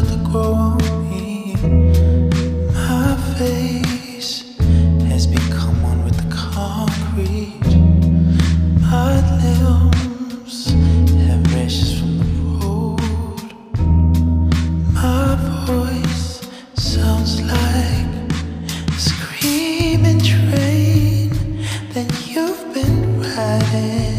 tried to grow on me. My face has become one with the concrete. My limbs have rashes from the road. My voice sounds like a screaming train that you've been riding.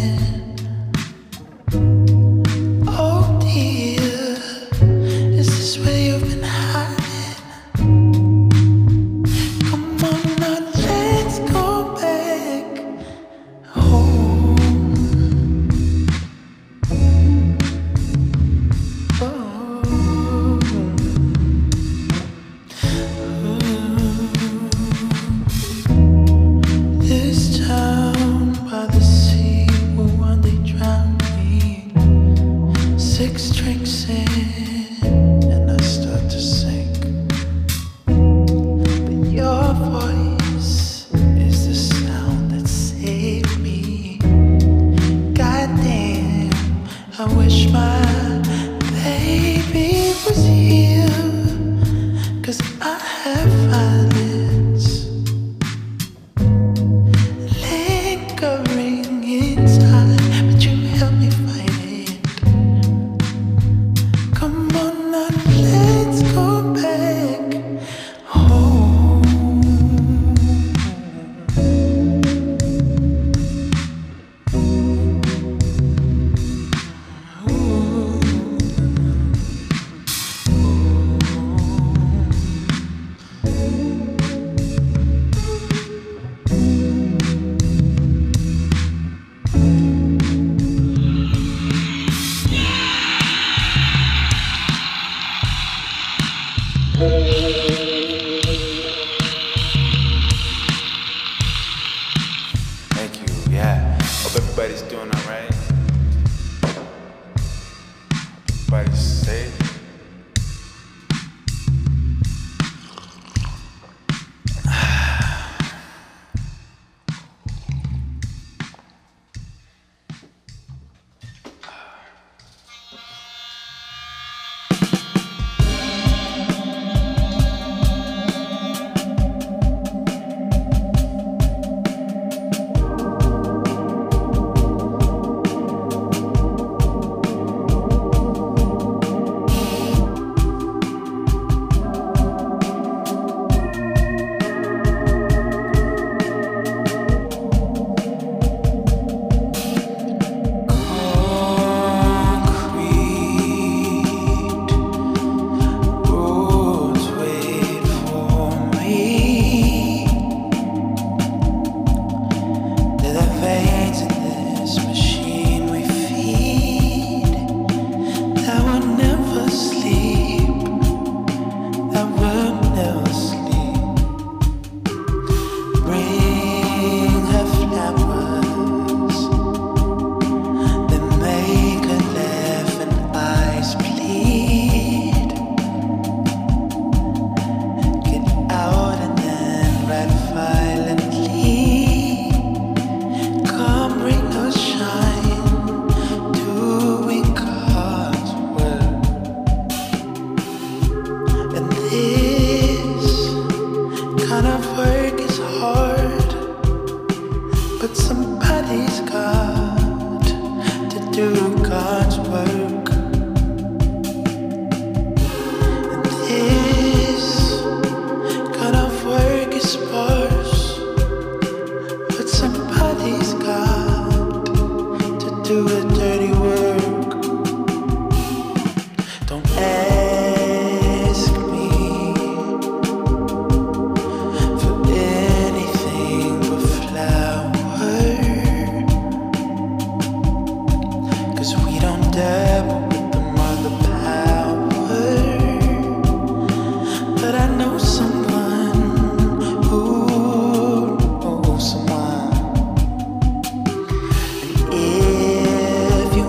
Six drinks in and I start to sink, but your voice is the sound that saved me. Goddamn, I wish my baby was here, 'cause I have violence lingering inside, but you helped me fight. Thank you, yeah. Hope everybody's doing alright. Everybody's safe. But somebody's got to do God's work. And this kind of work is sparse, but somebody's got to do the dirty work. Don't ask me for anything but flowers, 'cause we don't dabble with the mother power. But I know someone who knows someone. And if you